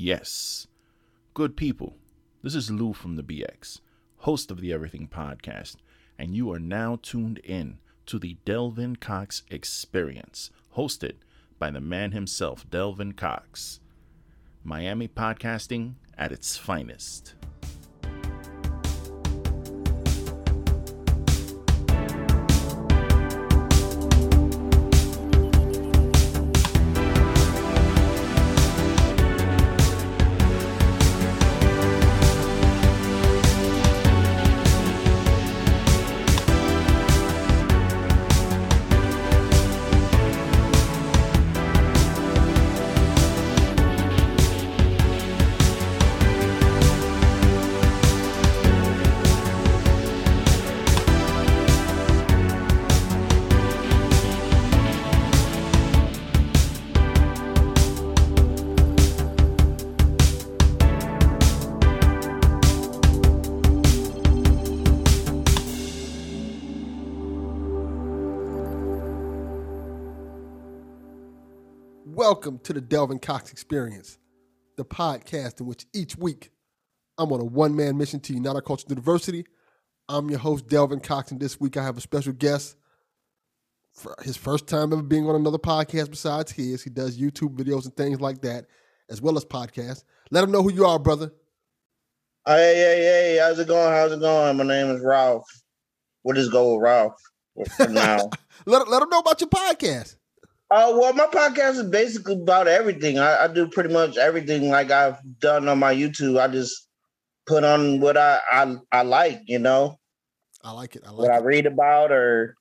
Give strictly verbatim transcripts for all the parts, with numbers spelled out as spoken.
Yes. Good people, this is Lou from the B X, host of the Everything Podcast, and you are now tuned in to the Delvin Cox Experience, hosted by the man himself, Delvin Cox. Miami podcasting at its finest. Welcome to the Delvin Cox Experience, the podcast in which each week I'm on a one-man mission to unite our culture through diversity. I'm your host, Delvin Cox, and this week I have a special guest. For his first time ever being on another podcast besides his, he does YouTube videos and things like that, as well as podcasts. Let him know who you are, brother. Hey, hey, hey, how's it going? How's it going? My name is Ralph. We'll just go with Ralph for now. let, let him know about your podcast. Uh, well, my podcast is basically about everything. I, I do pretty much everything like I've done on my YouTube. I just put on what I, I, I like, you know. I like it. I like what it. I read about, or,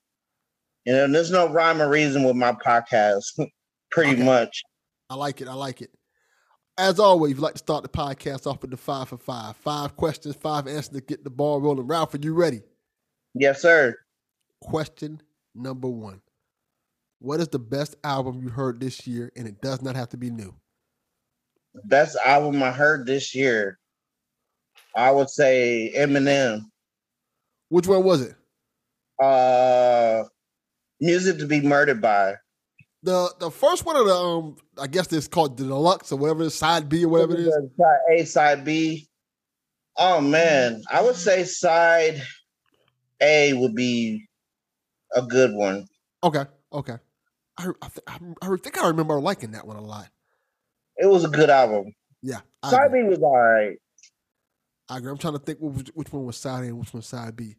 you know, there's no rhyme or reason with my podcast, pretty okay. much. I like it. I like it. As always, we like to start the podcast off with the five for five. Five questions, five answers to get the ball rolling. Ralph, are you ready? Yes, sir. Question number one. What is the best album you heard this year? And it does not have to be new. Best album I heard this year, I would say Eminem. Which one was it? Uh, Music to Be Murdered By. The the first one of the, um, I guess it's called the Deluxe or whatever, Side B or whatever it is. Side A, Side B. Oh, man. I would say Side A would be a good one. Okay. Okay. I I, th- I think I remember liking that one a lot. It was a good album. Yeah. Side B was all right. I agree. I'm trying to think what was, which one was Side A and which one was Side B.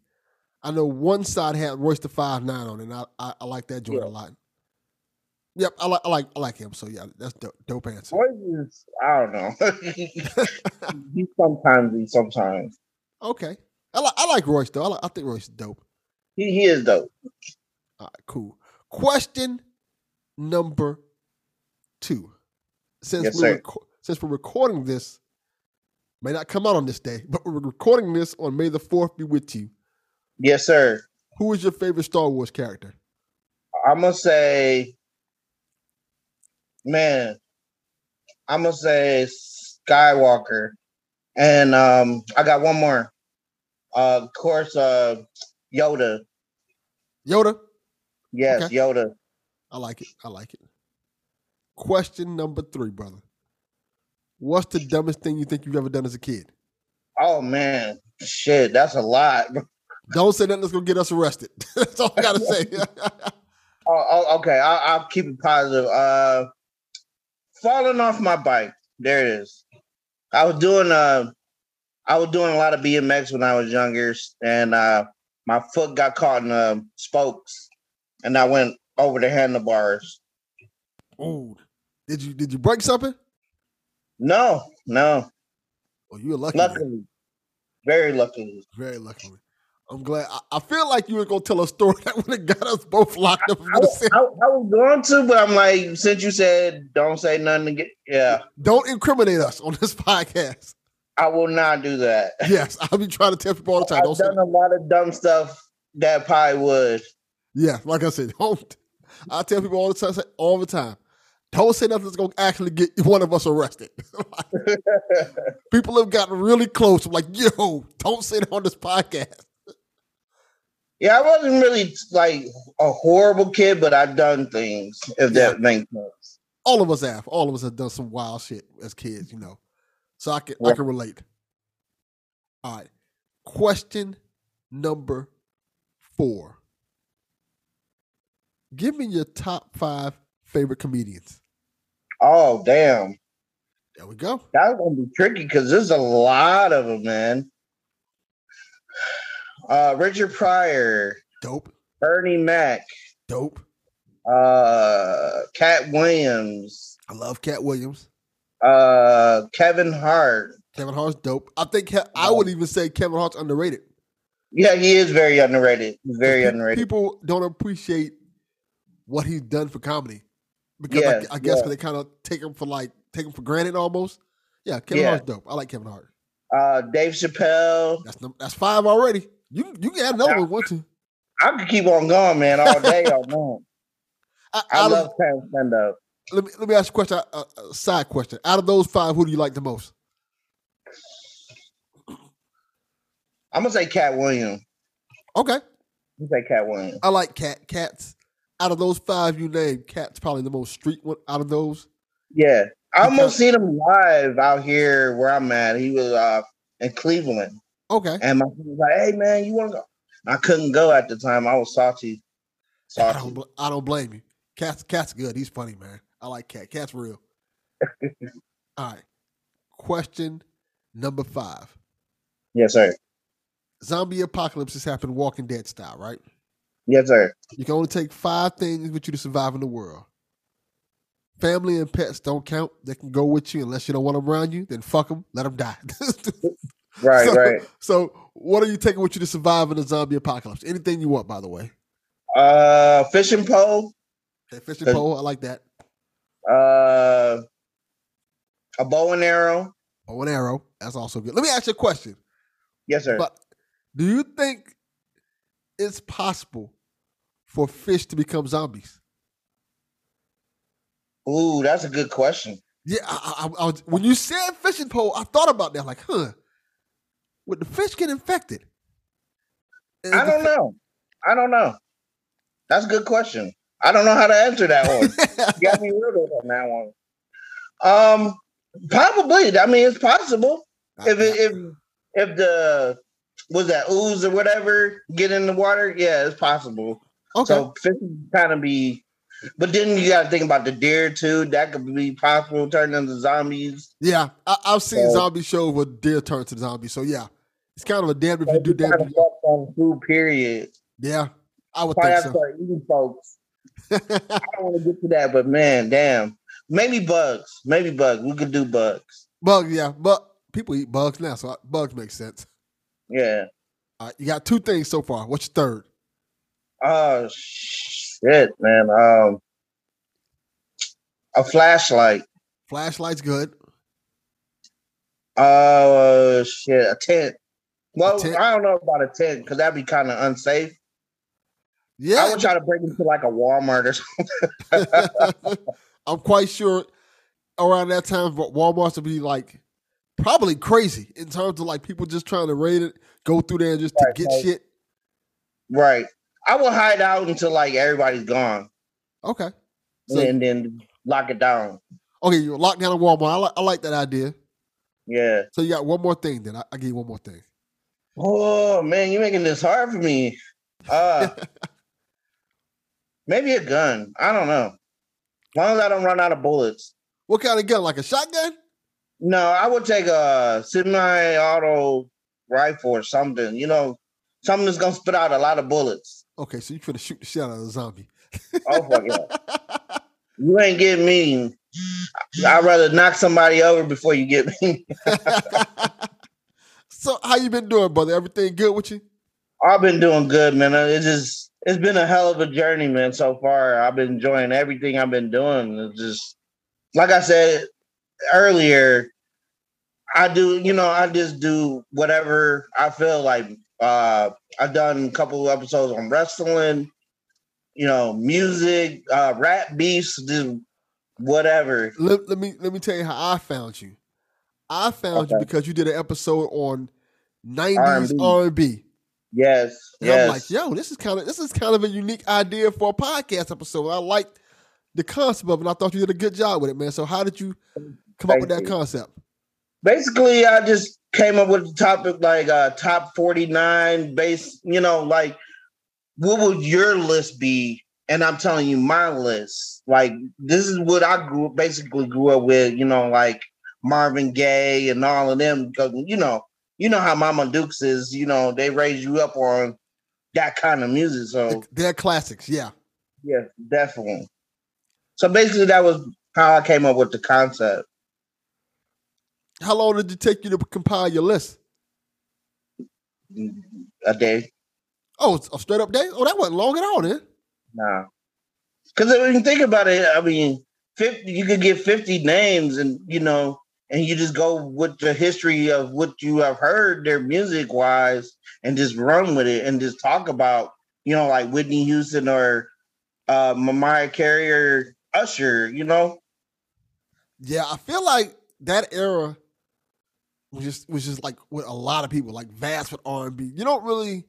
I know one side had Royce da five nine on it, and I, I, I like that joint yeah. a lot. Yep, I, li- I like I like him, so yeah, that's dope, dope answer. Royce is, I don't know. he sometimes, he sometimes. Okay. I, li- I like Royce, though. I, li- I think Royce is dope. He, he is dope. All right, cool. Question number two. Since, yes, we're reco- since we're recording this, may not come out on this day, but we're recording this on May the fourth be with you. Yes, sir. Who is your favorite Star Wars character? I'm going to say, man, I'm going to say Skywalker. And um, I got one more. Uh, of course, uh, Yoda. Yoda? Yes, okay. Yoda. I like it. I like it. Question number three, brother. What's the dumbest thing you think you've ever done as a kid? Oh, man. Shit, that's a lot. Don't say nothing that's going to get us arrested. That's all I got to say. oh, oh, okay. I, I'll keep it positive. Uh, falling off my bike. There it is. I was doing uh, I was doing a lot of B M X when I was younger, and uh, my foot got caught in uh, spokes. And I went over the handlebars. Ooh. Did you did you break something? No, no. Well, you were lucky. Luckily. Very lucky. Very lucky. I'm glad. I, I feel like you were going to tell a story that would have got us both locked up. I, I, I, I was going to, but I'm like, since you said don't say nothing to get, yeah. Don't incriminate us on this podcast. I will not do that. Yes, I'll be trying to tell people all the time. I've don't done say a lot of dumb stuff that probably would. Yeah, like I said, don't, I tell people all the time, all the time, don't say nothing that's going to actually get one of us arrested. Like, people have gotten really close. I'm like, yo, don't say that on this podcast. Yeah, I wasn't really like a horrible kid, but I've done things, if yeah. that makes sense. All of us have. All of us have done some wild shit as kids, you know. So I can yeah. I can relate. All right. Question number four. Give me your top five favorite comedians. Oh, damn. There we go. That was going to be tricky because there's a lot of them, man. Uh, Richard Pryor. Dope. Bernie Mac. Dope. Uh, Katt Williams. I love Katt Williams. Uh, Kevin Hart. Kevin Hart's dope. I think he- I would even say Kevin Hart's underrated. Yeah, he is very underrated. Very people, underrated. People don't appreciate what he's done for comedy because yeah, I, I guess yeah. they kind of take him for like take him for granted almost. Yeah, Kevin yeah. Hart's dope. I like Kevin Hart. Uh, Dave Chappelle. That's num- that's five already. You you can add another I, one, want to? I could keep on going, man, all day, all night. I, I love stand up. Let me let me ask you a question. A, a side question. Out of those five, who do you like the most? I'm gonna say Katt Williams. Okay. I'm gonna say Katt Williams. I like Cat. Cats. Out of those five you named, Cat's probably the most street one out of those. Yeah, I almost seen him live out here where I'm at. He was uh, in Cleveland. Okay. And my friend was like, "Hey man, you want to go?" I couldn't go at the time. I was salty. salty. I don't. I don't blame you. Cat's Cat's good. He's funny, man. I like Cat. Cat's real. All right. Question number five. Yes, sir. Zombie apocalypse has happened, Walking Dead style, right? Yes, sir. You can only take five things with you to survive in the world. Family and pets don't count. They can go with you unless you don't want them around you. Then fuck them. Let them die. right, so, right. So what are you taking with you to survive in a zombie apocalypse? Anything you want, by the way. Uh, fishing pole. Okay, fishing Fish. pole. I like that. Uh, a bow and arrow. Bow and arrow. That's also good. Let me ask you a question. Yes, sir. But do you think it's possible for fish to become zombies? Ooh, that's a good question. Yeah, I, I, I was, when you said fishing pole, I thought about that. Like, huh? Would the fish get infected? Is I don't the, know. I don't know. That's a good question. I don't know how to answer that one. You got me riddled on that one. Um, probably. I mean, it's possible I, if it, if if the was that ooze or whatever get in the water. Yeah, it's possible. Okay. So fish can kind of be. But then you got to think about the deer, too. That could be possible, turning into zombies. Yeah, I, I've seen so, zombie shows where deer turn to zombies. So, yeah, it's kind of a damn if you do damn. Kind of on food, period. Yeah, I would Probably think so. Start eating folks. I don't want to get to that, but, man, damn. Maybe bugs. Maybe bugs. We could do bugs. Bugs, yeah. But people eat bugs now, so bugs make sense. Yeah. All right, you got two things so far. What's your third? Oh, uh, shit. Shit, man. Um, a flashlight. Flashlight's good. Oh, uh, shit. A tent. Well, a tent? I don't know about a tent because that'd be kind of unsafe. Yeah. I would try to break into like a Walmart or something. I'm quite sure around that time, Walmarts would be like probably crazy in terms of like people just trying to raid it, go through there just right, to get right. shit. Right. I will hide out until like everybody's gone. Okay. So, and then lock it down. Okay, you lock down a Walmart. I, li- I like that idea. Yeah. So you got one more thing then. I- I'll give you one more thing. Oh, man, you're making this hard for me. Uh, maybe a gun. I don't know. As long as I don't run out of bullets. What kind of gun? Like a shotgun? No, I would take a semi-auto rifle or something. You know, something that's going to spit out a lot of bullets. Okay, so you trying to shoot the shit out of a zombie? Oh fuck yeah! You ain't getting me. I'd rather knock somebody over before you get me. So how you been doing, brother? Everything good with you? I've been doing good, man. It's just it's been a hell of a journey, man. So far, I've been enjoying everything I've been doing. It's just like I said earlier, I do. You know, I just do whatever I feel like. Uh, I've done a couple of episodes on wrestling, you know, music, uh, rap beefs, just whatever. Let, let me let me tell you how I found you. I found okay. you because you did an episode on nineties R and B. Yes, and yes. I'm like, yo, this is kind of this is kind of a unique idea for a podcast episode. I liked the concept of it. And I thought you did a good job with it, man. So how did you come Thank up with that you. concept? basically, I just came up with the topic like uh, top forty-nine base, you know, like what would your list be? And I'm telling you my list. Like, this is what I grew basically grew up with, you know, like Marvin Gaye and all of them. You know, you know how Mama Dukes is, you know, they raised you up on that kind of music. So they're classics. Yeah. Yeah, definitely. So basically that was how I came up with the concept. How long did it take you to compile your list? A day. Oh, a straight up day? Oh, that wasn't long at all then. Nah. Because when you think about it, I mean, fifty, you could get fifty names and, you know, and you just go with the history of what you have heard their music wise and just run with it and just talk about, you know, like Whitney Houston or uh, Mariah Carey or Usher, you know? Yeah, I feel like that era was just, was just like with a lot of people, like vast with R and B. You don't really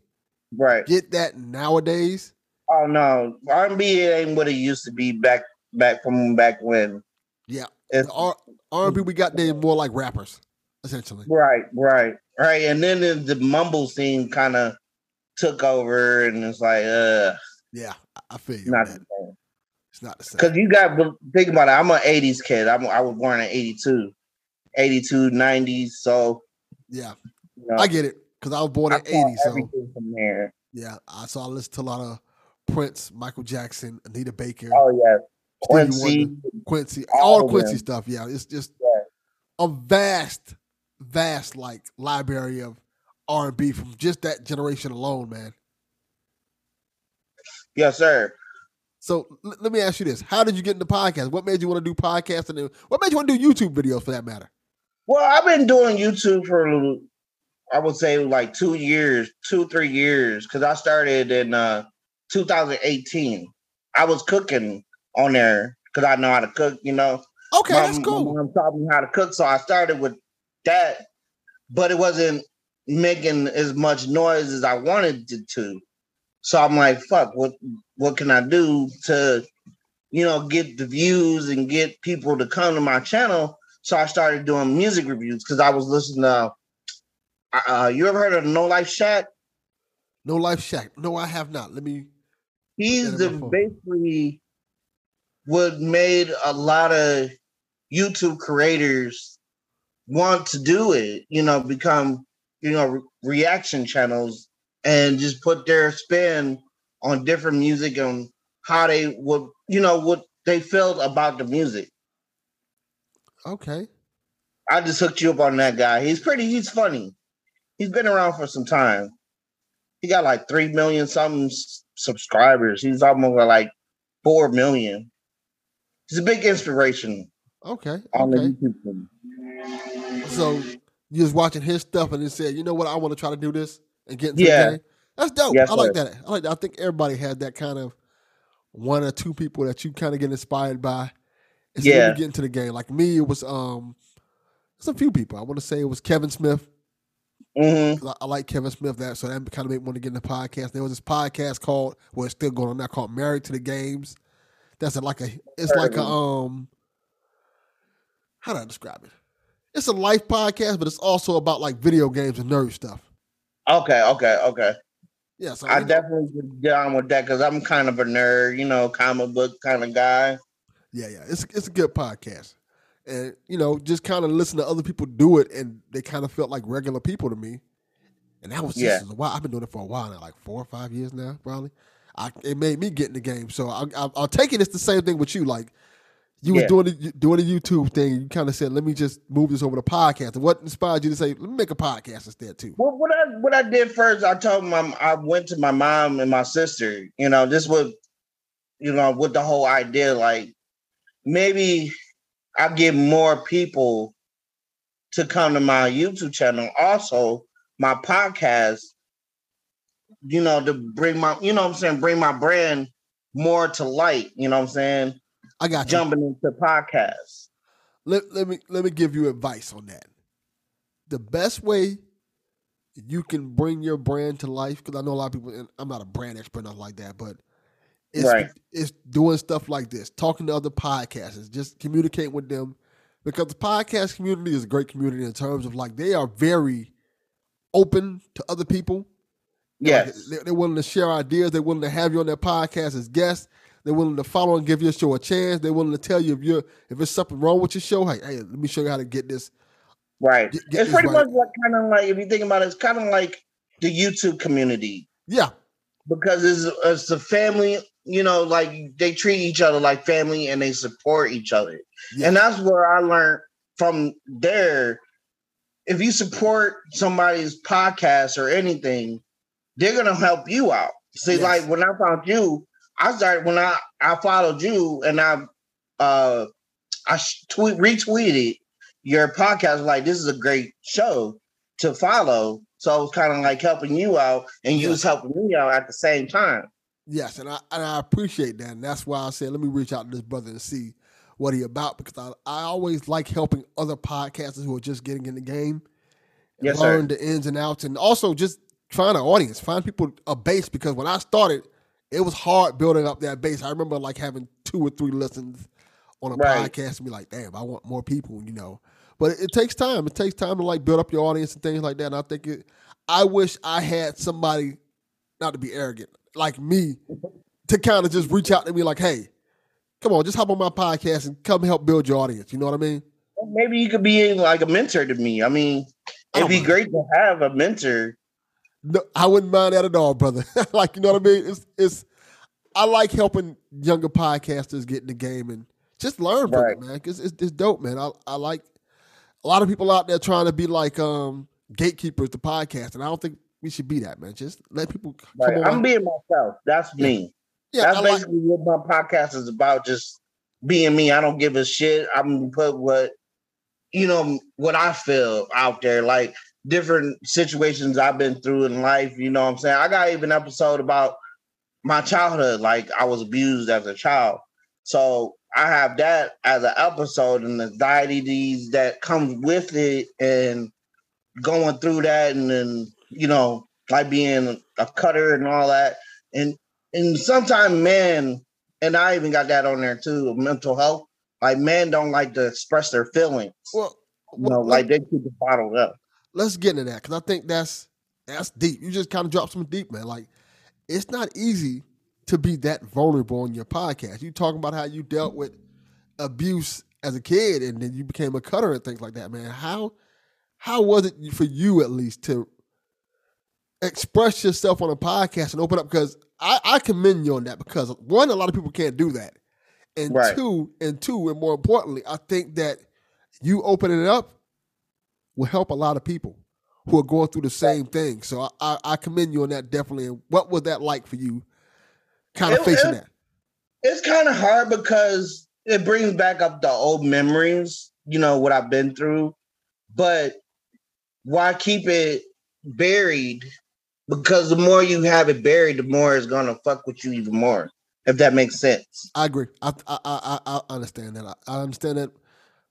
right. get that nowadays. Oh no, R and B ain't what it used to be back back from back when. Yeah, R and B we got there more like rappers, essentially. Right, right, right. And then the, the mumble scene kind of took over, and it's like, uh, yeah, I feel you. Not the same. It's not the same. Because you got think about it. I'm an eighties kid. I'm I was born in eighty-two, eighty-two, nineties. So yeah, you know, I get it because I was born in eighty. So from there. Yeah, I saw I listened to a lot of Prince, Michael Jackson, Anita Baker. Oh yeah, Quincy, Wonder, Quincy, all, all Quincy them. Stuff. Yeah, it's just yeah. a vast, vast like library of R and B from just that generation alone, man. Yes, sir. So l- let me ask you this: how did you get into podcasts? What made you want to do podcasts, and what made you want to do YouTube videos for that matter? Well, I've been doing YouTube for a little, I would say like two years, two three years, because I started in. Uh, two thousand eighteen, I was cooking on there because I know how to cook, you know. Okay, my, that's cool. My mom taught me how to cook, so I started with that, but it wasn't making as much noise as I wanted it to. So I'm like, fuck, what, what can I do to, you know, get the views and get people to come to my channel? So I started doing music reviews because I was listening to, uh, you ever heard of No Life Shack? No Life Shack. No, I have not. Let me... He's the basically what made a lot of YouTube creators want to do it, you know, become, you know, re- reaction channels and just put their spin on different music and how they would, you know, what they felt about the music. Okay. I just hooked you up on that guy. He's pretty, he's funny. He's been around for some time. He got like three million something subscribers. He's almost like four million. He's a big inspiration. Okay. On okay. the YouTube. So you was watching his stuff and then said, you know what, I want to try to do this and get into yeah. the game. That's dope. Yes, I like sir. that. I like that. I think everybody had that kind of one or two people that you kind of get inspired by and so yeah. you get into the game. Like me, it was um it's a few people. I want to say it was Kevin Smith. Mm-hmm. I, I like Kevin Smith, that so that kind of made me want to get in the podcast. There was this podcast called, well, it's still going on now, called "Married to the Games." That's a, like a, it's like a um, how do I describe it? It's a life podcast, but it's also about like video games and nerd stuff. Okay, okay, okay. Yeah, so I definitely get down with that because I'm kind of a nerd, you know, comic book kind of guy. Yeah, yeah, it's it's a good podcast. And, you know, just kind of listen to other people do it, and they kind of felt like regular people to me. And that was just yeah. a while. I've been doing it for a while now, like four or five years now, probably. I, it made me get in the game. So I, I, I'll take it. It's the same thing with you. Like, you yeah. were doing the, doing the YouTube thing, and you kind of said, let me just move this over to podcast. And what inspired you to say, let me make a podcast instead, too? Well, what I, what I did first, I told my, I went to my mom and my sister. You know, this was, you know, with the whole idea, like, maybe... I get more people to come to my YouTube channel. Also, my podcast, you know, to bring my, you know what I'm saying, bring my brand more to light, you know what I'm saying? I got you. Jumping into podcasts. Let, let me let me give you advice on that. The best way you can bring your brand to life, because I know a lot of people, and I'm not a brand expert, nothing like that, but It's, right. it's doing stuff like this, talking to other podcasters, just communicate with them, because the podcast community is a great community in terms of like they are very open to other people. Yes. Like, they're willing to share ideas. They're willing to have you on their podcast as guests. They're willing to follow and give your show a chance. They're willing to tell you if you're if there's something wrong with your show. Hey, hey, let me show you how to get this. Right. Get, get it's this pretty right. much like, kind of like, if you think about it, it's kind of like the YouTube community. Yeah. Because it's, it's a family, you know, like they treat each other like family and they support each other. Yeah. And that's where I learned from there. If you support somebody's podcast or anything, they're going to help you out. See, yes. like when I found you, I started when I, I followed you and I uh, I tweet, retweeted your podcast, like, this is a great show to follow. So I was kind of like helping you out, and you yes. was helping me out at the same time. Yes, and I and I appreciate that. And that's why I said, let me reach out to this brother and see what he about, because I, I always like helping other podcasters who are just getting in the game and yes, learn sir. the ins and outs, and also just trying an audience, find people a base, because when I started, it was hard building up that base. I remember like having two or three listens on a right. podcast and be like, damn, I want more people, you know. But it takes time. It takes time to like build up your audience and things like that. And I think it, I wish I had somebody, not to be arrogant, like me, to kind of just reach out to me like, hey, come on, just hop on my podcast and come help build your audience. You know what I mean? Maybe you could be like a mentor to me. I mean, it'd be great to have a mentor. No, I wouldn't mind that at all, brother. Like, you know what I mean? It's, it's, I like helping younger podcasters get in the game and just learn from it, man. Cause it's, it's dope, man. I, I like, a lot of people out there trying to be like um, gatekeepers to podcasts, and I don't think we should be that, man. Just let people come right. on. I'm being myself. That's me. Yeah, that's I basically like- what my podcast is about, just being me. I don't give a shit. I'm going to put what, you know, what I feel out there, like different situations I've been through in life. You know what I'm saying? I got even an episode about my childhood. Like, I was abused as a child. So I have that as an episode, and the anxieties that comes with it and going through that, and then, you know, like being a cutter and all that. And and sometimes men, and I even got that on there too, mental health, like men don't like to express their feelings. Well, well you know, like they keep it bottled up. Let's get into that, because I think that's that's deep. You just kind of dropped something deep, man. Like, it's not easy to be that vulnerable on your podcast. You talking about how you dealt with abuse as a kid, and then you became a cutter and things like that, man. How how was it for you, at least, to express yourself on a podcast and open up? Because I, I commend you on that, because one, a lot of people can't do that. And right. two, and two, and more importantly, I think that you opening it up will help a lot of people who are going through the same thing. So I, I, I commend you on that, definitely. And what was that like for you? Kind of it, facing it, that. It's kind of hard because it brings back up the old memories, you know, what I've been through. But why keep it buried? Because the more you have it buried, the more it's gonna fuck with you even more. If that makes sense. I agree. I I I, I understand that. I, I understand that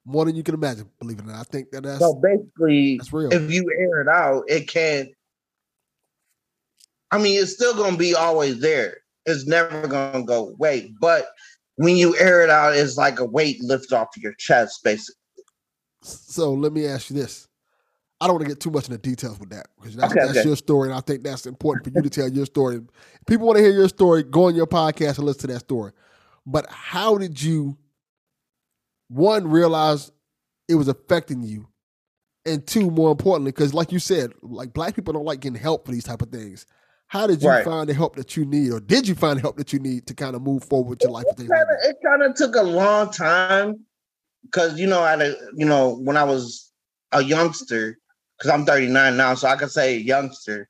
more than you can imagine. Believe it or not, I think that that's so basically. That's real. If you air it out, it can't. I mean, it's still gonna be always there. It's never gonna go away. But when you air it out, it's like a weight lift off your chest, basically. So let me ask you this. I don't want to get too much into details with that, because that's, okay, that's okay. your story, and I think that's important for you to tell your story. If people want to hear your story, go on your podcast and listen to that story. But how did you, one, realize it was affecting you? And two, more importantly, because like you said, like black people don't like getting help for these type of things. How did you right. find the help that you need, or did you find the help that you need to kind of move forward with your life? It, it kind of took a long time, because you know, I you know when I was a youngster, because I'm thirty-nine now, so I could say youngster.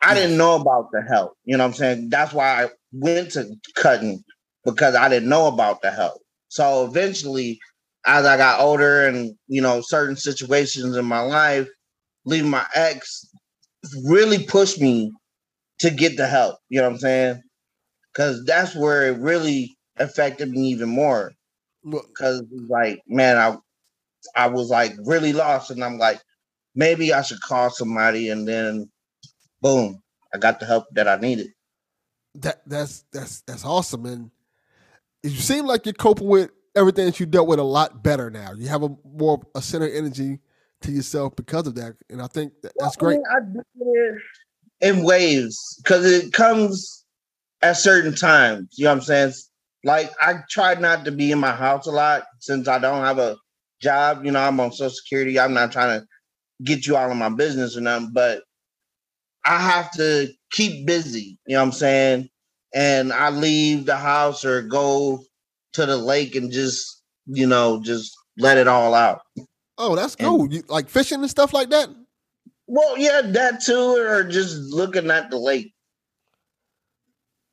I yes. didn't know about the help. You know what I'm saying? That's why I went to cutting, because I didn't know about the help. So eventually, as I got older, and you know, certain situations in my life, leaving my ex really pushed me to get the help, you know what I'm saying? Because that's where it really affected me even more. Because, like, man, I I was, like, really lost. And I'm like, maybe I should call somebody. And then, boom, I got the help that I needed. That That's that's that's awesome. And you seem like you're coping with everything that you dealt with a lot better now. You have a more a center energy to yourself because of that, and I think that, that's well, great. I mean, I do it in waves because it comes at certain times. You know what I'm saying? Like I try not to be in my house a lot since I don't have a job. You know, I'm on Social Security. I'm not trying to get you out of my business or nothing, but I have to keep busy. You know what I'm saying? And I leave the house or go to the lake and just, you know, just let it all out. Oh, that's cool. And, you, like fishing and stuff like that? Well, yeah, that too, or just looking at the lake.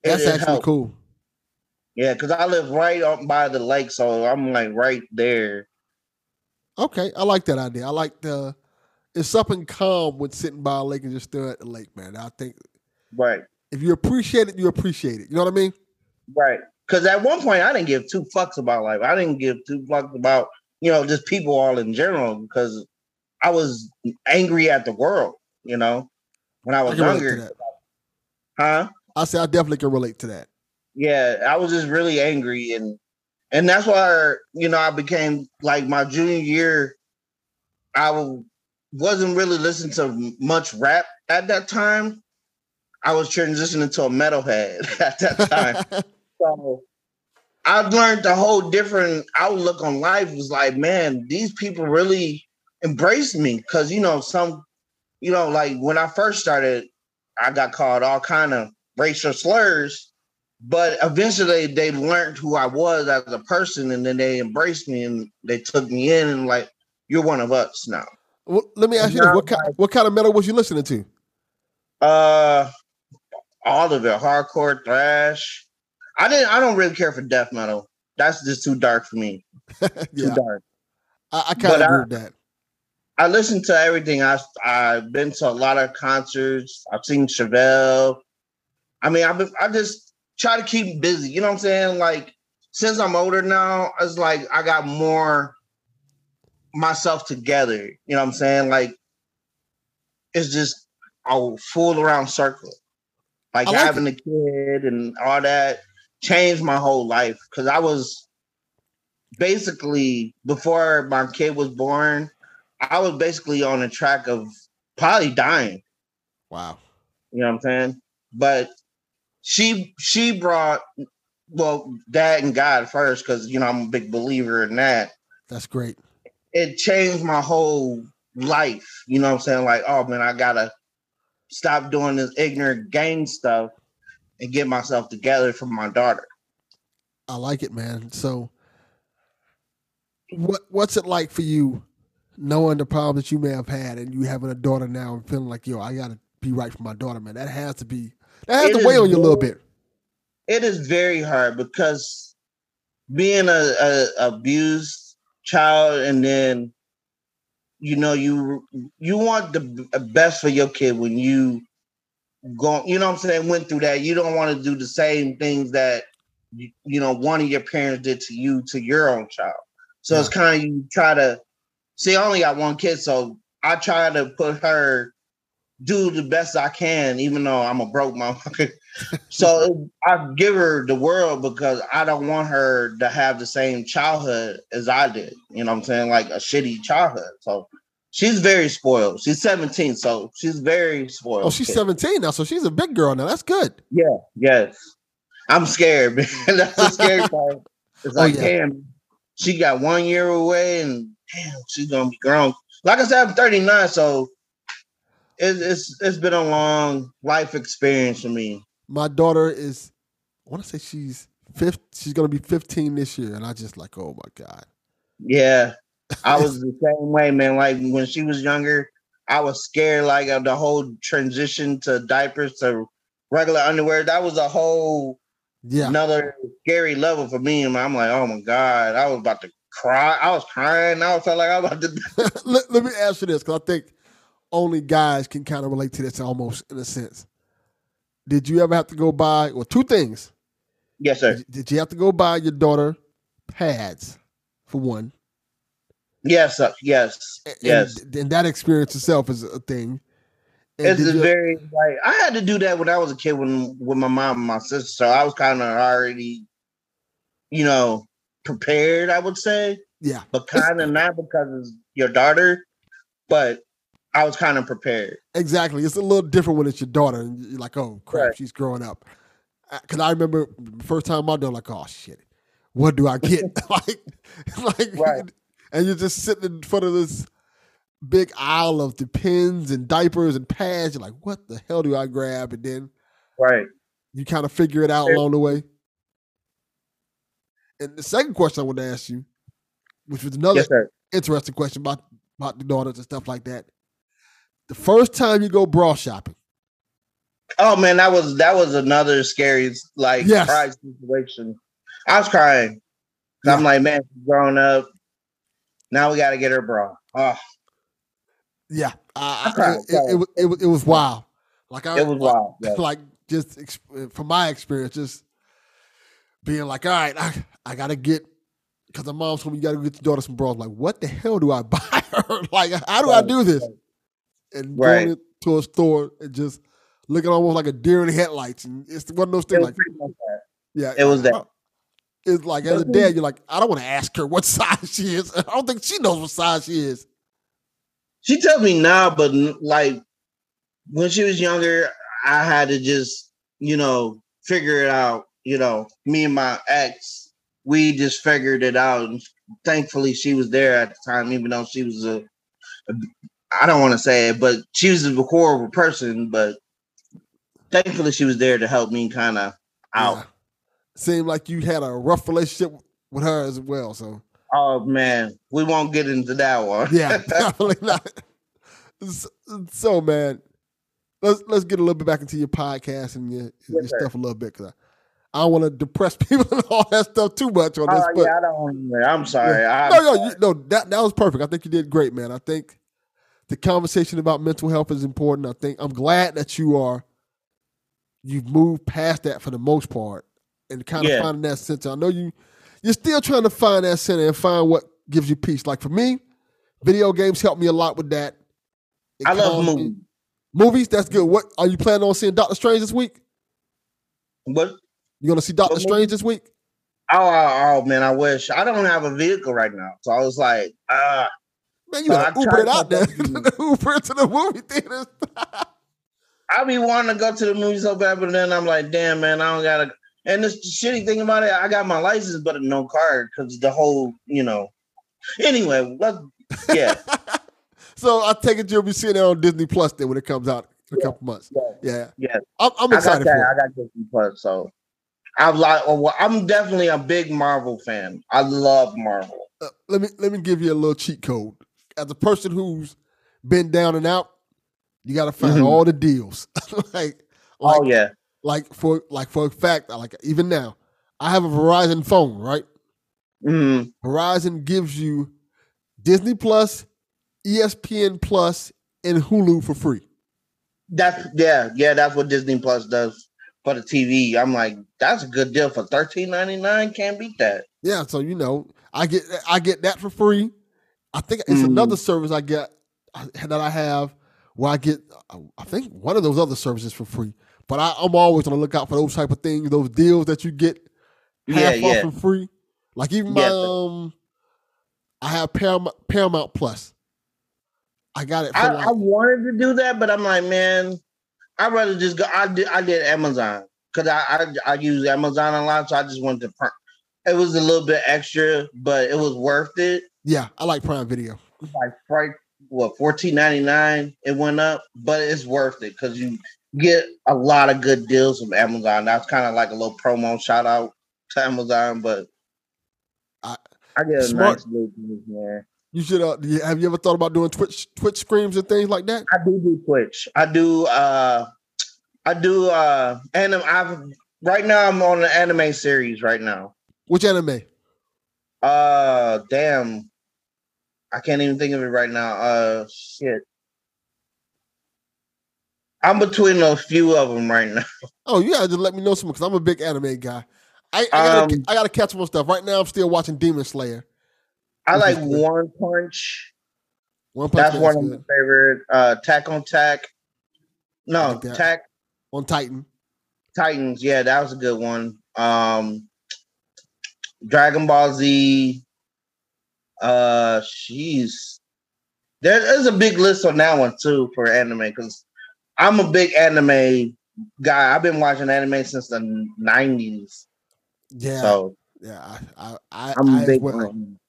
That's it, actually it cool. Yeah, because I live right up by the lake, so I'm like right there. Okay, I like that idea. I like the, it's something calm with sitting by a lake and just staring at the lake, man. I think. Right. If you appreciate it, you appreciate it. You know what I mean? Right. Because at one point, I didn't give two fucks about life. I didn't give two fucks about, you know, just people all in general, because I was angry at the world, you know, when I was I younger. Huh? I said I definitely can relate to that. Yeah, I was just really angry. And and that's why, you know, I became, like, my junior year, I wasn't really listening to much rap at that time. I was transitioning to a metalhead at that time. So I've learned a whole different outlook on life. It was like, man, these people really embraced me. Because, you know, some, you know, like when I first started, I got called all kind of racial slurs. But eventually they learned who I was as a person. And then they embraced me and they took me in and like, you're one of us now. Well, let me ask you, you know, this. What, like, kind, what kind of metal was you listening to? Uh... All of it, hardcore, thrash. I didn't. I don't really care for death metal. That's just too dark for me. Yeah. Too dark. I, I kind of agree with that. I listen to everything. I I've been to a lot of concerts. I've seen Chevelle. I mean, I've been, I just try to keep busy. You know what I'm saying? Like since I'm older now, it's like I got more myself together. You know what I'm saying? Like it's just a full around circle. Like, like having it. a kid and all that changed my whole life. Because I was basically, before my kid was born, I was basically on the track of probably dying. Wow. You know what I'm saying? But she she brought, well, dad and God first, because, you know, I'm a big believer in that. That's great. It changed my whole life. You know what I'm saying? Like, oh, man, I got to stop doing this ignorant gang stuff and get myself together for my daughter. I like it, man. So what what's it like for you knowing the problems that you may have had and you having a daughter now and feeling like, yo, I got to be right for my daughter, man. That has to be, that has it to weigh on you very, a little bit. It is very hard because being a, a abused child and then you know, you you want the best for your kid when you go, you know what I'm saying, went through that. You don't want to do the same things that, you, you know, one of your parents did to you, to your own child. So yeah. It's kind of, you try to, see, I only got one kid, so I try to put her, do the best I can, even though I'm a broke motherfucker. So I give her the world because I don't want her to have the same childhood as I did. You know what I'm saying? Like a shitty childhood. So she's very spoiled. She's seventeen, so she's very spoiled. Oh, she's kid. seventeen now, so she's a big girl now. That's good. Yeah, yes. I'm scared, man. That's a scary part. It's like, oh, yeah. Damn, she got one year away and damn, she's going to be grown. Like I said, I'm thirty-nine, so it's, it's it's been a long life experience for me. My daughter is, I want to say she's fifth. She's going to be fifteen this year. And I just like, oh my God. Yeah. I was the same way, man. Like when she was younger, I was scared like of the whole transition to diapers to regular underwear. That was a whole yeah. another scary level for me. And I'm like, oh my God, I was about to cry. I was crying. I felt like I was about to. let, let me ask you this, because I think only guys can kind of relate to this almost in a sense. Did you ever have to go buy, well, two things. Yes, sir. Did, did you have to go buy your daughter pads, for one? Yes, sir. Yes, and, yes. And, and that experience itself is a thing. And it's a you, very, like, I had to do that when I was a kid when, with my mom and my sister, so I was kind of already, you know, prepared, I would say. Yeah. But kind of not, because it's your daughter, but I was kind of prepared. Exactly. It's a little different when it's your daughter and you're like, oh, crap, right. She's growing up. Because I remember the first time my daughter, like, oh, shit, what do I get? like, like, right. And you're just sitting in front of this big aisle of the pins and diapers and pads. You're like, what the hell do I grab? And then right. you kind of figure it out it, along the way. And the second question I wanted to ask you, which was another yes, interesting question about, about the daughters and stuff like that. The first time you go bra shopping. Oh man, that was that was another scary like yes. surprise situation. I was crying. Yeah. I'm like, man, she's grown up. Now we got to get her bra. Oh. Yeah, I, I, it, it, it, it, it was wild. Like I, it was like, wild. Yeah. Like just ex- from my experience, just being like, all right, I, I gotta get, because my mom told me you gotta get your daughter some bras. I'm like, what the hell do I buy her? Like, how do right. I do this? And right. going to a store and just looking almost like a deer in the headlights, and it's one of those things. Like, yeah, it was that. It's like as a dad, you're like, I don't want to ask her what size she is. I don't think she knows what size she is. She tells me now, but like when she was younger, I had to just, you know, figure it out. You know, me and my ex, we just figured it out. And thankfully, she was there at the time, even though she was a, a I don't want to say it, but she was a horrible person. But thankfully, she was there to help me kind of out. Yeah. Seemed like you had a rough relationship with her as well, so. Oh, man. We won't get into that one. Yeah, definitely not. So, so, man, let's let's get a little bit back into your podcast and your, your yes, stuff a little bit, because I, I don't want to depress people and all that stuff too much on this. Uh, but, yeah, I don't, man. I'm sorry. Yeah. I'm no, no, you, no that, that was perfect. I think you did great, man. I think the conversation about mental health is important. I think I'm glad that you are, you've moved past that for the most part and kind of yeah. finding that center. I know you... You're still trying to find that center and find what gives you peace. Like for me, video games help me a lot with that. It I love movies. Me. Movies, that's good. What are you planning on seeing Doctor Strange this week? What? You gonna see Doctor what Strange movie? This week? Oh, oh, oh, man, I wish. I don't have a vehicle right now, so I was like, ah. Uh, man, you so gotta Uber it out there. Uber to the movie theaters. I be wanting to go to the movie so bad, but then I'm like, damn, man, I don't gotta. And the shitty thing about it, I got my license, but no card, because the whole, you know. Anyway, let's, yeah. So I take it you'll be seeing it on Disney Plus then when it comes out in a yeah, couple months. Yeah, yeah. yeah. I'm, I'm excited for it. I got Disney Plus, so I'm like, well, I'm definitely a big Marvel fan. I love Marvel. Uh, let me let me give you a little cheat code. As a person who's been down and out, you got to find mm-hmm. all the deals. like, like, oh yeah. Like for like for a fact, like even now, I have a Verizon phone, right? Mm-hmm. Verizon gives you Disney Plus, E S P N Plus, and Hulu for free. That's yeah, yeah. That's what Disney Plus does for the T V. I'm like, that's a good deal for thirteen ninety-nine. Can't beat that. Yeah, so you know, I get I get that for free. I think it's mm-hmm. another service I get that I have where I get I think one of those other services for free. But I, I'm always on the lookout for those type of things, those deals that you get half yeah, off yeah. for free. Like even yeah. my, um, I have Paramount, Paramount Plus. I got it. For I, like, I wanted to do that, but I'm like, man, I'd rather just go. I did, I did Amazon because I, I I use Amazon a lot, so I just wanted to. Prime. It was a little bit extra, but it was worth it. Yeah, I like Prime Video. Like right, what fourteen ninety-nine it went up, but it's worth it because you. Get a lot of good deals from Amazon. That's kind of like a little promo shout out to Amazon, but I, I get a smart. Nice deal from this, man. You should. Uh, have you ever thought about doing Twitch, Twitch streams and things like that? I do do Twitch. I do. Uh, I do. Uh, and I've right now. I'm on an anime series right now. Which anime? Uh, damn, I can't even think of it right now. Uh, shit. I'm between a few of them right now. Oh, you gotta just let me know some because I'm a big anime guy. I, I, gotta, um, I gotta catch more stuff. Right now, I'm still watching Demon Slayer. I like One Punch. One Punch. That's one of my favorite. Uh, Attack on Tack. No, like Attack on Titan. Titans, yeah, that was a good one. Um, Dragon Ball Z. Uh, she's there is a big list on that one too for anime because I'm a big anime guy. I've been watching anime since the nineties. Yeah. So yeah, I, I, I, I'm a big one.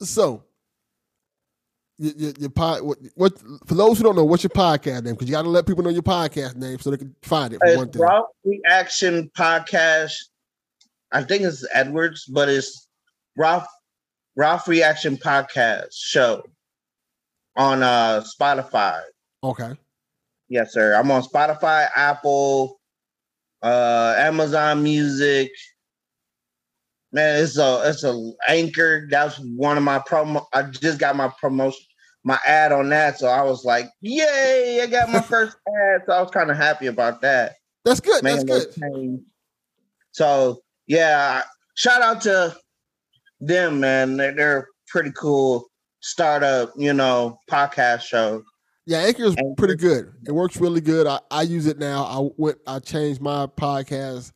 So. Your, your, your pod, what, what for those who don't know, what's your podcast name? Because you got to let people know your podcast name so they can find it. For it's one thing. Ralph Reaction Podcast. I think it's Edwards, but it's Ralph Ralph Reaction Podcast Show on uh, Spotify. Okay. Yes, sir. I'm on Spotify, Apple, uh, Amazon Music. Man, it's a it's a Anchor. That's one of my promo. I just got my promotion. My ad on that, so I was like, "Yay! I got my first ad." So I was kind of happy about that. That's good. Man, that's good. So yeah, shout out to them, man. They're, they're a pretty cool startup, you know, podcast show. Yeah, Anchor is Anchor. Pretty good. It works really good. I, I use it now. I went. I changed my podcast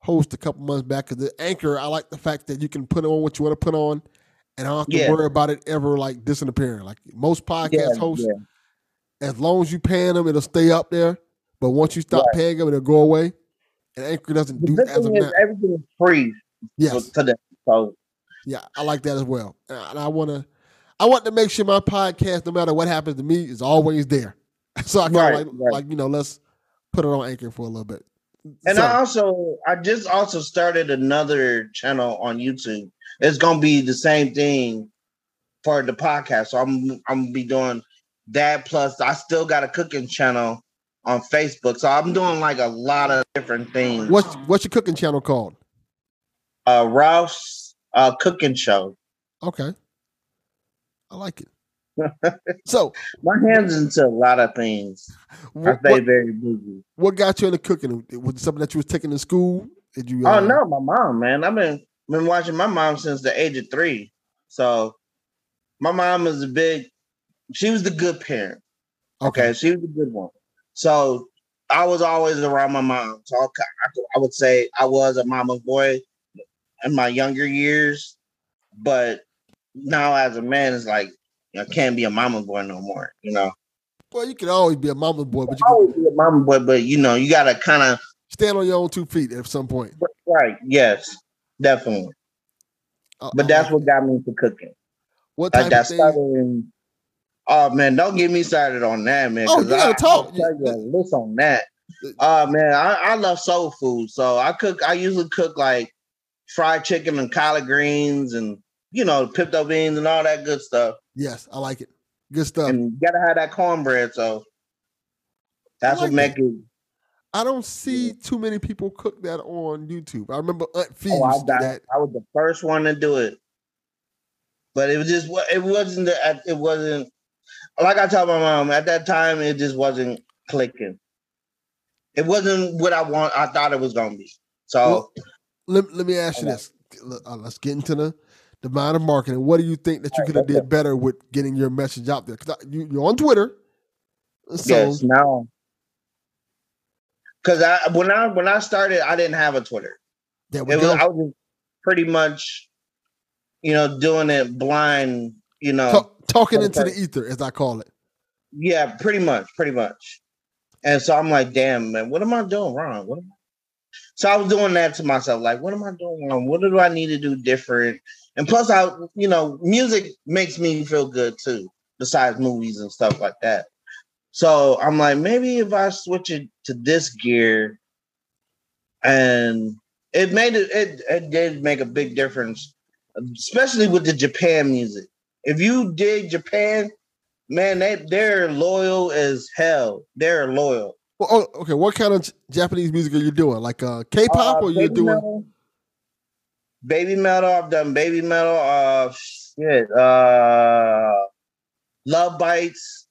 host a couple months back because the Anchor, I like the fact that you can put on what you want to put on, and I don't have to yeah. worry about it ever like disappearing. Like most podcast yeah, hosts, yeah. as long as you paying them, it'll stay up there. But once you stop right. paying them, it'll go away. And Anchor doesn't do that as of now. Everything is free. Yes. Today, so. Yeah, I like that as well. And I want to, I want to make sure my podcast, no matter what happens to me, is always there. So I can right, like, right. like you know, let's put it on Anchor for a little bit. And so. I also, I just also started another channel on YouTube. It's gonna be the same thing for the podcast. So I'm, I'm gonna be doing that. Plus, I still got a cooking channel on Facebook. So I'm doing like a lot of different things. What's What's your cooking channel called? Uh, Ralph's uh, Cooking Show. Okay, I like it. So my hands into a lot of things. I stay what, very busy. What got you into cooking? Was it something that you was taking to school? Did you? Uh... Oh no, my mom, man. I've been been watching my mom since the age of three. So my mom was a big. She was the good parent. Okay, okay she was the good one. So I was always around my mom. So I would say I was a mama's boy in my younger years, but now as a man, it's like I can't be a mama's boy no more. You know. Well, you can always be a mama boy, but you can always be a mama boy, but you know, you gotta kind of stand on your own two feet at some point. Right? Yes, definitely. Uh, but that's uh, what got me into cooking. What type like that of thing? Oh man, don't get me started on that, man. Oh, you gotta I, talk. I list on that. Oh uh, man, I, I love soul food, so I cook. I usually cook like fried chicken and collard greens, and you know, pinto beans and all that good stuff. Yes, I like it. Good stuff. And you gotta have that cornbread, so that's like what makes it. I don't see too many people cook that on YouTube. I remember Aunt Fee oh, I did that. I was the first one to do it, but it was just it wasn't the, it wasn't like I told my mom at that time. It just wasn't clicking. It wasn't what I want. I thought it was gonna be. So well, let let me ask you this. Let's get into the. The mind of marketing. What do you think that you could have did better with getting your message out there? Because you, you're on Twitter, so yes, now. Because I when I when I started, I didn't have a Twitter. It was, I was pretty much, you know, doing it blind. You know, Talk, talking into the ether, as I call it. Yeah, pretty much, pretty much. And so I'm like, damn, man, what am I doing wrong? What am I? So I was doing that to myself, like, what am I doing wrong? What do I need to do different? And plus, I, you know, music makes me feel good too, besides movies and stuff like that. So I'm like, maybe if I switch it to this gear, and it made it, it, it did make a big difference, especially with the Japan music. If you dig Japan, man, they, they're loyal as hell. They're loyal. Well, oh, okay. What kind of Japanese music are you doing? Like uh, K-pop, uh, or you're doing? Metal. Baby Metal, I've done Baby Metal, uh, shit, uh, Lovebites.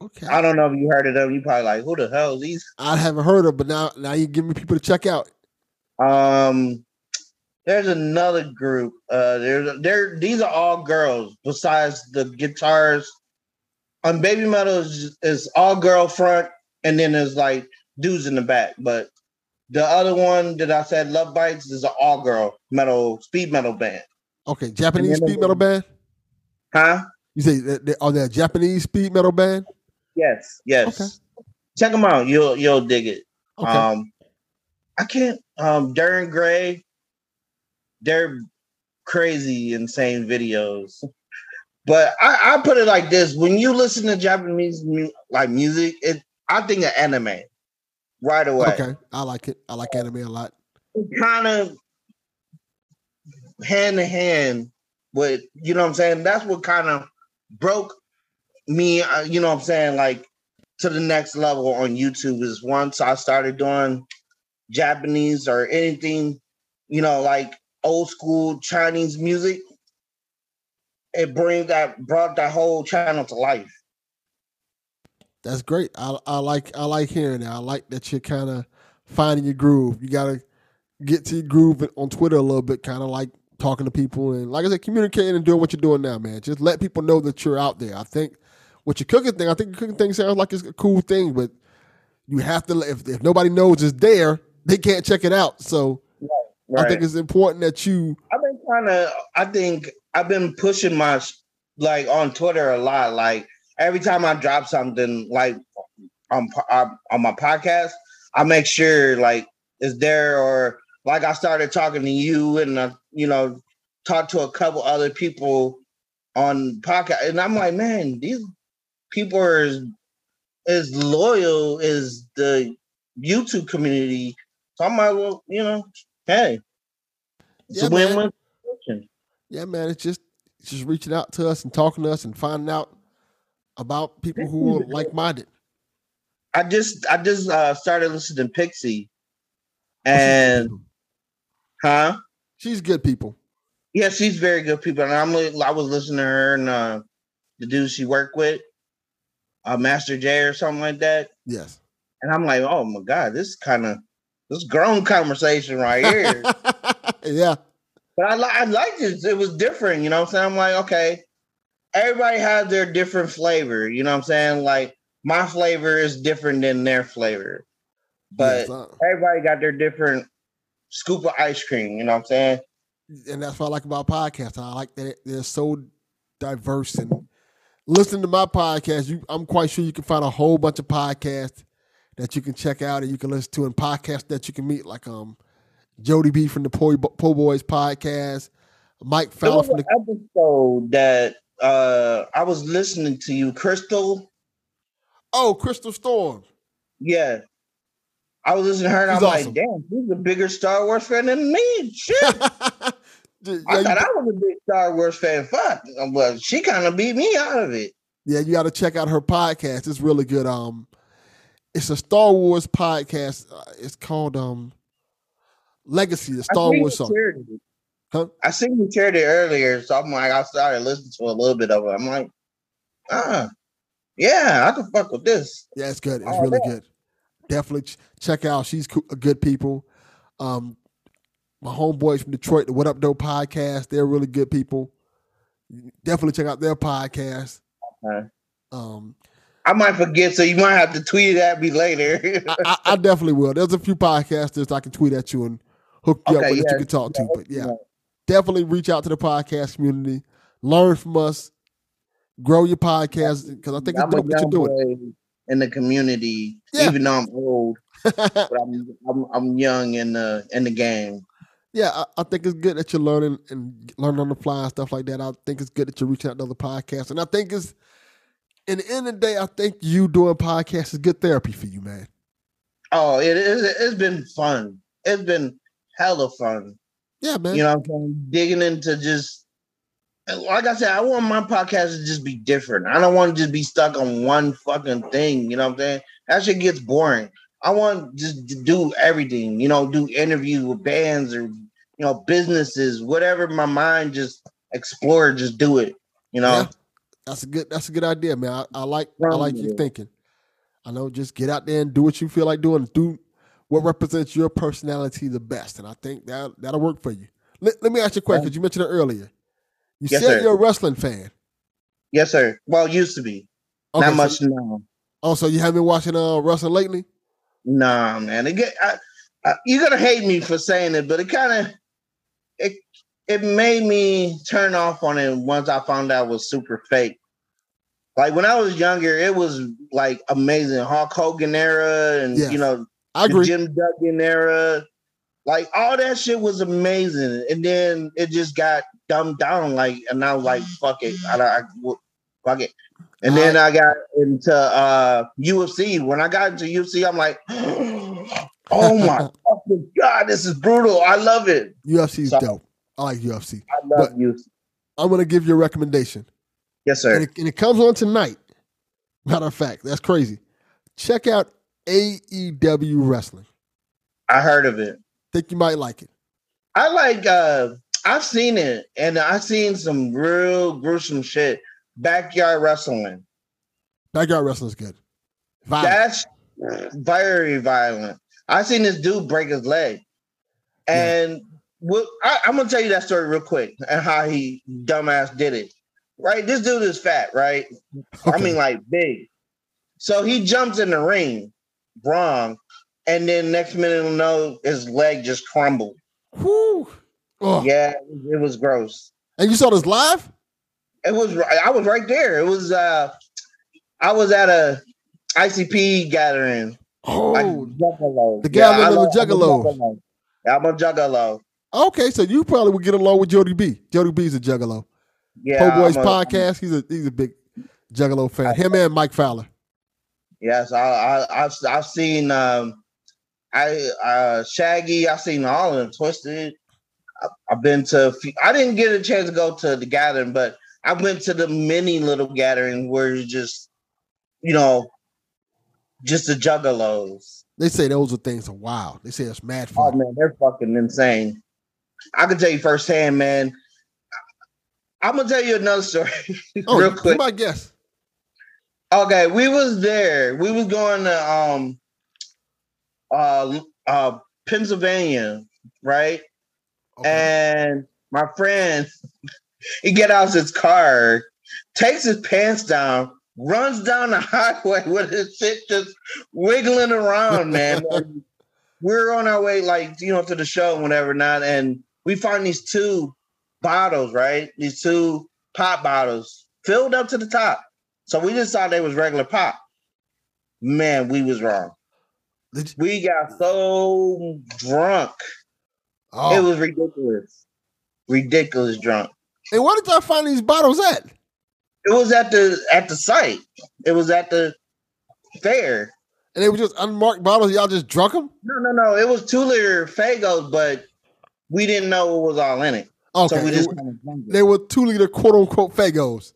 Okay. I don't know if you heard of them. You probably like, who the hell is these? I haven't heard of them, but now, now you're giving me people to check out. Um, there's another group. Uh, there's there. These are all girls. Besides the guitars, on um, Baby Metal is, is all girl front, and then there's like dudes in the back, but. The other one that I said, Lovebites, is an all-girl metal, speed metal band. Okay, Japanese speed metal band? Huh? You say, they, are they a Japanese speed metal band? Yes, yes. Okay. Check them out. You'll you'll dig it. Okay. Um, I can't... Um, Darren Gray, they're crazy, insane videos. But I, I put it like this. When you listen to Japanese mu- like music, it I think of anime right away. Okay, I like it. I like anime a lot. Kind of hand in hand with, you know what I'm saying? That's what kind of broke me, uh, you know what I'm saying, like to the next level on YouTube is once I started doing Japanese or anything, you know, like old school Chinese music. It bring that brought that whole channel to life. That's great. I, I like I like hearing that. I like that you're kind of finding your groove. You gotta get to your groove on Twitter a little bit, kind of like talking to people and, like I said, communicating and doing what you're doing now, man. Just let people know that you're out there. I think with your cooking thing, I think the cooking thing sounds like it's a cool thing, but you have to. If, if nobody knows it's there, they can't check it out. So right, right. I think it's important that you. I've been trying to. I think. I've been pushing my, like, on Twitter a lot. Like, every time I drop something, like, on, on my podcast, I make sure, like, it's there. Or, like, I started talking to you and, uh, you know, talked to a couple other people on podcast. And I'm like, man, these people are as loyal as the YouTube community. So I might as well, you know, hey. It's yeah, a win-win. Yeah, man, it's just it's just reaching out to us and talking to us and finding out about people who are like-minded. I just I just uh, started listening to Pixie, and oh, she's huh? She's good people. Yeah, she's very good people. And I'm I was listening to her and uh, the dude she worked with, uh, Master J or something like that. Yes. And I'm like, oh my God, this is kind of this grown conversation right here. Yeah. But I, li- I liked it. It was different, you know what I'm saying? I'm like, okay, everybody has their different flavor, you know what I'm saying? Like, my flavor is different than their flavor. But yes, uh, everybody got their different scoop of ice cream, you know what I'm saying? And that's what I like about podcasts. I like that they're so diverse. And listening to my podcast, you, I'm quite sure you can find a whole bunch of podcasts that you can check out and you can listen to, and podcasts that you can meet, like um. Jody B from the Po Boys Podcast, Mike Fowler from the episode that uh, I was listening to you, Crystal. Oh, Crystal Storm. Yeah, I was listening to her, and she's I'm awesome. Like, damn, she's a bigger Star Wars fan than me. Shit, yeah, I thought I was a big Star Wars fan. Fuck, but she kind of beat me out of it. Yeah, you got to check out her podcast. It's really good. Um, it's a Star Wars podcast. Uh, it's called um. Legacy, the Star Wars song. Huh? I seen you shared it earlier, so I'm like, I started listening to a little bit of it. I'm like, ah, yeah, I can fuck with this. Yeah, it's good. It's oh, really yeah. good. Definitely ch- check out. She's co- good people. Um, my homeboys from Detroit, the What Up Doe podcast, they're really good people. Definitely check out their podcast. Okay. Um, I might forget, so you might have to tweet it at me later. I, I, I definitely will. There's a few podcasters I can tweet at you and hook you okay, up with yeah, that you can talk yeah, to. But yeah, yeah, definitely reach out to the podcast community. Learn from us. Grow your podcast, because I think I'm it's dope what you're doing. In the community, yeah. Even though I'm old, but I'm, I'm I'm young in the in the game. Yeah, I, I think it's good that you're learning and learning on the fly and stuff like that. I think it's good that you're reaching out to other podcasts, and I think it's. In the end of the day, I think you doing podcasts is good therapy for you, man. Oh, it is. It's been fun. It's been hella fun. Yeah, man. You know what I'm saying? Digging into just, like I said, I want my podcast to just be different. I don't want to just be stuck on one fucking thing. You know what I'm saying? That shit gets boring. I want just to do everything, you know, do interviews with bands or, you know, businesses, whatever my mind just explore, just do it, you know? Yeah. That's a good. That's a good idea, man. I, I like. I like you thinking. I know. Just get out there and do what you feel like doing. Do what represents your personality the best, and I think that that'll work for you. Let, let me ask you a question. Because you mentioned it earlier. You yes, said sir. You're a wrestling fan. Yes, sir. Well, used to be. Okay, Not much so, now. Oh, so you haven't been watching uh, wrestling lately? Nah, man. It get. I, uh, you're gonna hate me for saying it, but it kind of it it made me turn off on it once I found out it was super fake. Like when I was younger, it was like amazing Hulk Hogan era, and yeah. you know, I agree. Jim Duggan era, like all that shit was amazing, and then it just got dumbed down. Like, and I was like, fuck it, I, I fuck it. And then I got into uh, U F C. When I got into U F C, I'm like, oh my fucking God, this is brutal. I love it. U F C is so, dope. I like U F C. I love but U F C. I'm going to give you a recommendation. Yes, sir. And it, and it comes on tonight. Matter of fact, that's crazy. Check out A E W Wrestling. I heard of it. Think you might like it. I like, uh, I've seen it, and I've seen some real gruesome shit. Backyard wrestling. Backyard wrestling is good. Violent. That's very violent. I seen this dude break his leg, and yeah. we'll, I, I'm gonna tell you that story real quick and how he dumbass did it. Right, this dude is fat, right? Okay. I mean, like big. So he jumps in the ring, wrong, and then next minute, you know, his leg just crumbled. Whew. Ugh. Yeah, it was gross. And you saw this live? It was, I was right there. It was, uh, I was at a I C P gathering. Oh, like Juggalo. The guy yeah, with the Juggalo. I'm a Juggalo. Okay, so you probably would get along with Jody B. Jody B's a Juggalo. Yeah. Po Boys Podcast. He's a he's a big Juggalo fan. I, Him and Mike Fowler. Yes, I, I, I've I've seen um, I uh, Shaggy. I've seen all of them. Twisted. I, I've been to. A few, I didn't get a chance to go to the gathering, but. I went to the mini little gathering where you just, you know, just the juggalos. They say those are things are wild. They say it's mad fun. Oh, man, they're fucking insane. I can tell you firsthand, man. I'm going to tell you another story oh, real quick. My guess. Okay, we was there. We was going to um, uh, uh, Pennsylvania, right? Okay. And my friend... He get out his car, takes his pants down, runs down the highway with his shit just wiggling around, man. Like, we're on our way, like, you know, to the show and whatever not, and we find these two bottles, right? These two pop bottles filled up to the top. So we just thought they was regular pop. Man, we was wrong. We got so drunk. Oh. It was ridiculous. Ridiculous drunk. And where did y'all find these bottles at? It was at the at the site. It was at the fair. And they were just unmarked bottles. Y'all just drunk them? No, no, no. It was two liter Faygos, but we didn't know what was all in it. Okay. So we just kind of drank it. They were two liter quote unquote Faygos.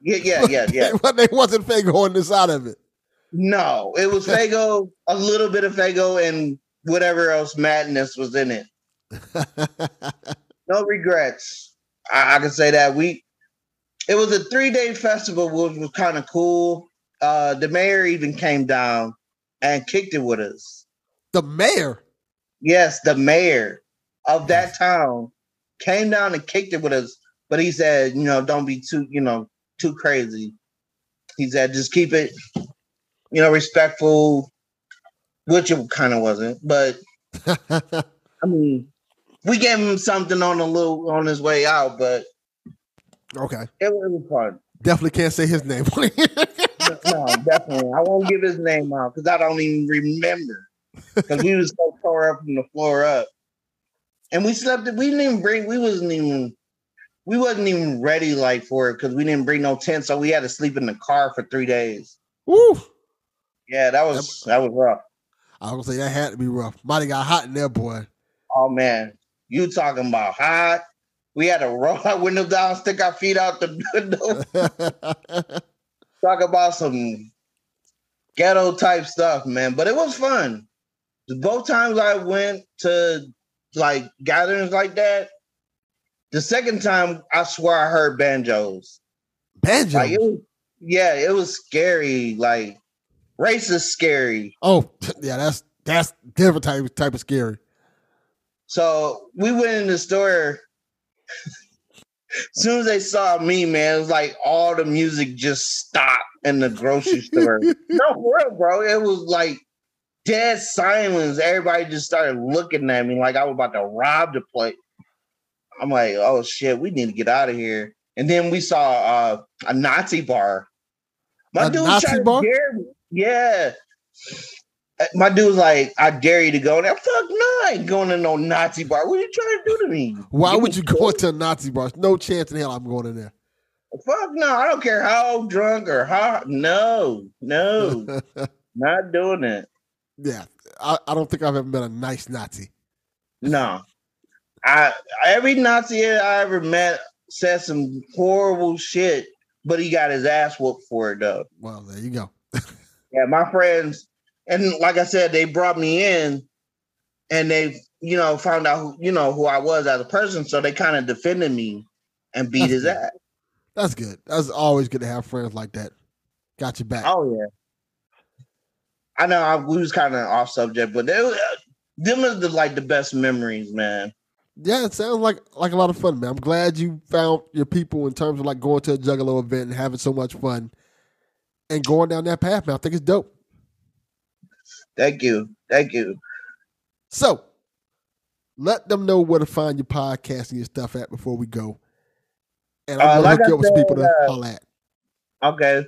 Yeah, yeah, yeah, yeah. But they wasn't Faygo on the side of it. No, it was Faygo, a little bit of Faygo, and whatever else madness was in it. No regrets. I, I can say that we, it was a three day festival, which was kind of cool. Uh, the mayor even came down and kicked it with us. The mayor? Yes, the mayor of that town came down and kicked it with us. But he said, you know, don't be too, you know, too crazy. He said, just keep it, you know, respectful, which it kind of wasn't. But I mean, we gave him something on a little on his way out, but okay, it was fun. Definitely can't say his name. no, definitely, I won't give his name out because I don't even remember. Because we was so tore up from the floor up, and we slept. We didn't even bring. We wasn't even. We wasn't even ready like for it because we didn't bring no tent, so we had to sleep in the car for three days. Woo! Yeah, that was that was rough. I was gonna say that had to be rough. Mighty got hot in there, boy. Oh man. You talking about hot? We had to roll our window down, stick our feet out the window. Talk about some ghetto type stuff, man. But it was fun. Both times I went to like gatherings like that. The second time, I swear I heard banjos. Banjos? Like, it was, yeah, it was scary. Like racist scary. Oh yeah, that's that's different type type of scary. So we went in the store. As soon as they saw me, man, it was like all the music just stopped in the grocery store. No, for real, bro. It was like dead silence. Everybody just started looking at me like I was about to rob the place. I'm like, oh shit, we need to get out of here. And then we saw uh, a Nazi bar. My a dude Nazi tried bar? to dare me. Yeah. My dude's like, I dare you to go. And I'm like, fuck no, I ain't going to no Nazi bar. What are you trying to do to me? Why Give would me you go to a Nazi bar? No chance in hell I'm going in there. Fuck no, I don't care how drunk or how. No, no, not doing it. Yeah, I, I don't think I've ever met a nice Nazi. No. I every Nazi I ever met said some horrible shit, but he got his ass whooped for it though. Well, there you go. Yeah, my friends, and like I said, they brought me in, and they, you know, found out who, you know, who I was as a person, so they kind of defended me and beat That's his good. ass. That's good. That's always good to have friends like that. Got your back. Oh yeah. I know I, we was kind of off subject, but they, them is the, like the best memories, man. Yeah, it sounds like like a lot of fun, man. I'm glad you found your people in terms of like going to a Juggalo event and having so much fun and going down that path, man. I think it's dope. Thank you. Thank you. So let them know where to find your podcast and your stuff at before we go. And I'm uh, going to hook you up with people to call at. Okay.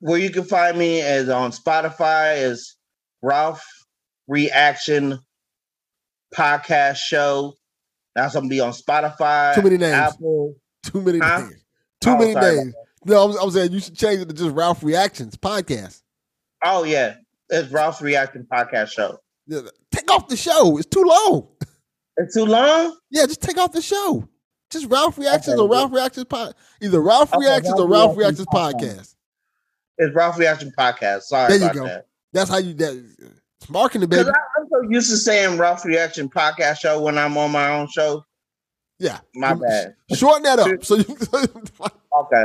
Where you can find me is on Spotify is Ralph Reaction Podcast Show. That's gonna be on Spotify. Too many names. Apple. Too many huh? names. Too oh, many names. No, I'm, I'm saying you should change it to just Ralph Reactions Podcast. Oh yeah, it's Ralph Reaction Podcast Show. Yeah, take off the show. It's too long. It's too long. Yeah, just take off the show. Just Ralph Reactions okay, or Ralph Reactions Pod. Either Ralph okay, Reactions Ralph or Ralph Reactions, Reactions Podcast. It's Ralph Reaction Podcast. Sorry there you about go. that. That's how you. That, it's marketing, baby. Used to saying Ralph Reaction Podcast Show when I'm on my own show. Yeah. My bad. Shorten that up. So you can Okay.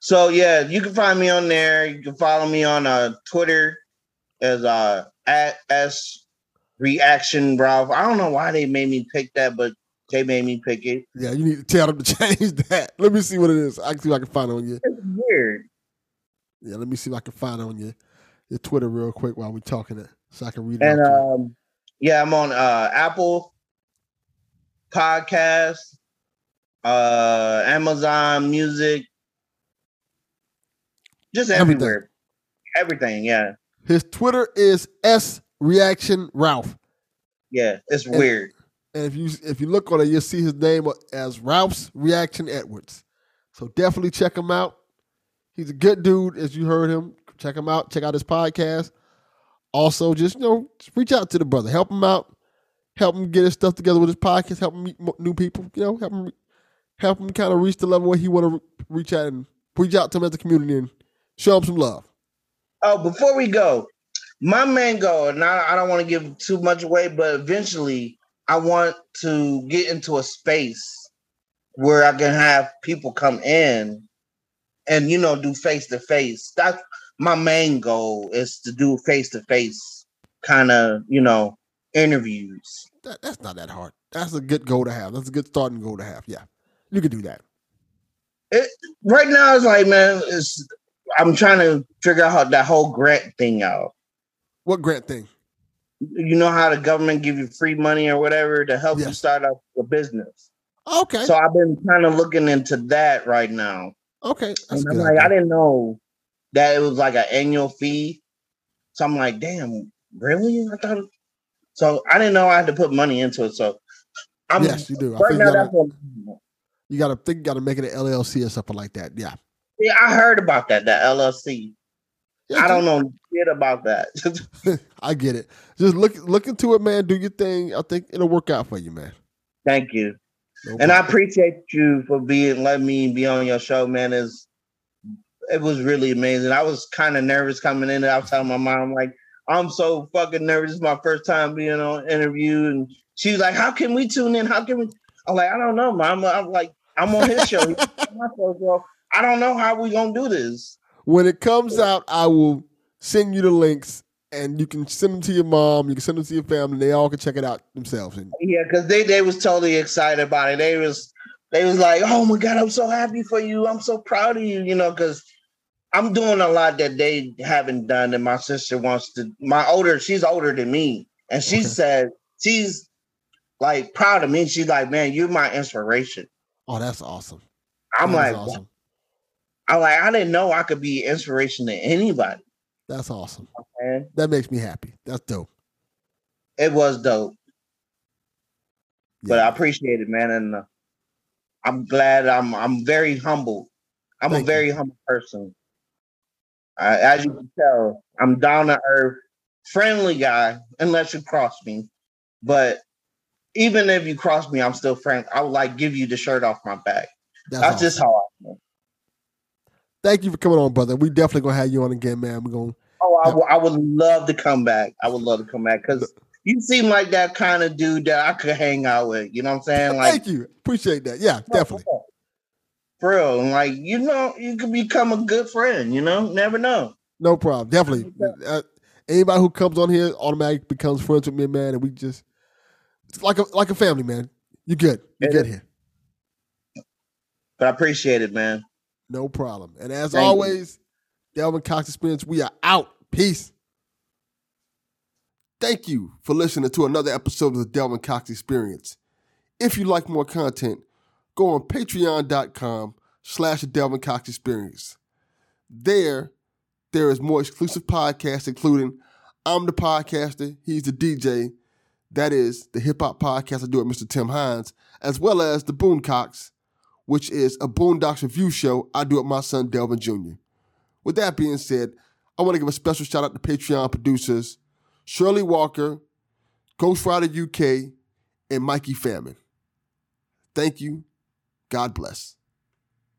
So yeah, you can find me on there. You can follow me on uh Twitter as uh at S Reaction Ralph. I don't know why they made me pick that, but they made me pick it. Yeah, you need to tell them to change that. Let me see what it is. I can see if I can find it on you. It's weird. Yeah, let me see if I can find it on your your Twitter real quick while we're talking it. So I can read it. And um, yeah, I'm on uh, Apple Podcasts, uh, Amazon Music, just everywhere. Everything. Everything, yeah. His Twitter is S Reaction Ralph. Yeah, it's and, weird. And if you if you look on it, you'll see his name as Ralph's Reaction Edwards. So definitely check him out. He's a good dude, as you heard him. Check him out. Check out his podcast. Also, just, you know, just reach out to the brother. Help him out. Help him get his stuff together with his podcast. Help him meet new people. You know, help him help him kind of reach the level where he want to reach out and reach out to him as a community and show him some love. Oh, before we go, my main goal, and I, I don't want to give too much away, but eventually I want to get into a space where I can have people come in and, you know, do face-to-face. That's my main goal is to do face-to-face kind of, you know, interviews. That, that's not that hard. That's a good goal to have. That's a good starting goal to have. Yeah, you could do that. It, right now, it's like, man, it's, I'm trying to figure out how that whole grant thing out. What grant thing? You know how the government give you free money or whatever to help yes. you start up a business. Okay. So I've been kind of looking into that right now. Okay. That's and I'm like, idea. I didn't know that it was like an annual fee. So I'm like, damn, really? I thought it... So I didn't know I had to put money into it. So I'm yes, you do. I right think now you gotta, that's what... you gotta think you gotta make it an L L C or something like that. Yeah. Yeah, I heard about that, that L L C. Yeah, I don't know shit about that. I get it. Just look look into it, man. Do your thing. I think it'll work out for you, man. Thank you. No and I appreciate you for being letting me be on your show, man. It's It was really amazing. I was kind of nervous coming in. I was telling my mom, I'm like, I'm so fucking nervous. It's my first time being on interview. And she was like, how can we tune in? How can we? I'm like, I don't know, mom. I'm like, I'm on his show. I don't know how we're going to do this. When it comes out, I will send you the links and you can send them to your mom. You can send them to your family. They all can check it out themselves. Yeah, because they, they was totally excited about it. They was, they was like, oh my God, I'm so happy for you. I'm so proud of you, you know, because I'm doing a lot that they haven't done, and my sister wants to. My older, she's older than me, and she okay. said she's like proud of me. She's like, "Man, you're my inspiration." Oh, that's awesome. I'm that like, awesome. I'm like, I didn't know I could be inspiration to anybody. That's awesome. Okay. That makes me happy. That's dope. It was dope, yeah. But I appreciate it, man, and uh, I'm glad. I'm I'm very humbled. I'm Thank a very you. humble person. Uh, as you can tell, I'm down to earth, friendly guy, unless you cross me. But even if you cross me, I'm still friendly. I would like give you the shirt off my back. That's, That's awesome. Just how I feel. Thank you for coming on, brother. We definitely gonna have you on again, man. We're gonna. Oh, I, w- I would love to come back. I would love to come back because you seem like that kind of dude that I could hang out with. You know what I'm saying? Like, thank you, appreciate that. Yeah, no, definitely. No. For real, and like you know, you could become a good friend. You know, never know. No problem. Definitely. Uh, anybody who comes on here automatically becomes friends with me, man. And we just it's like a like a family, man. You're good. You're good here. But I appreciate it, man. No problem. And as Thank always, you. Delvin Cox Experience. We are out. Peace. Thank you for listening to another episode of the Delvin Cox Experience. If you like more content, go on patreon.com slash the Delvin Cox Experience. There, there is more exclusive podcasts, including I'm the Podcaster, He's the D J. That is the hip-hop podcast I do with Mister Tim Hines, as well as the Boondocks, which is a Boondocks review show I do with my son Delvin Junior With that being said, I want to give a special shout-out to Patreon producers Shirley Walker, Ghost Rider U K, and Mikey Famine. Thank you. God bless.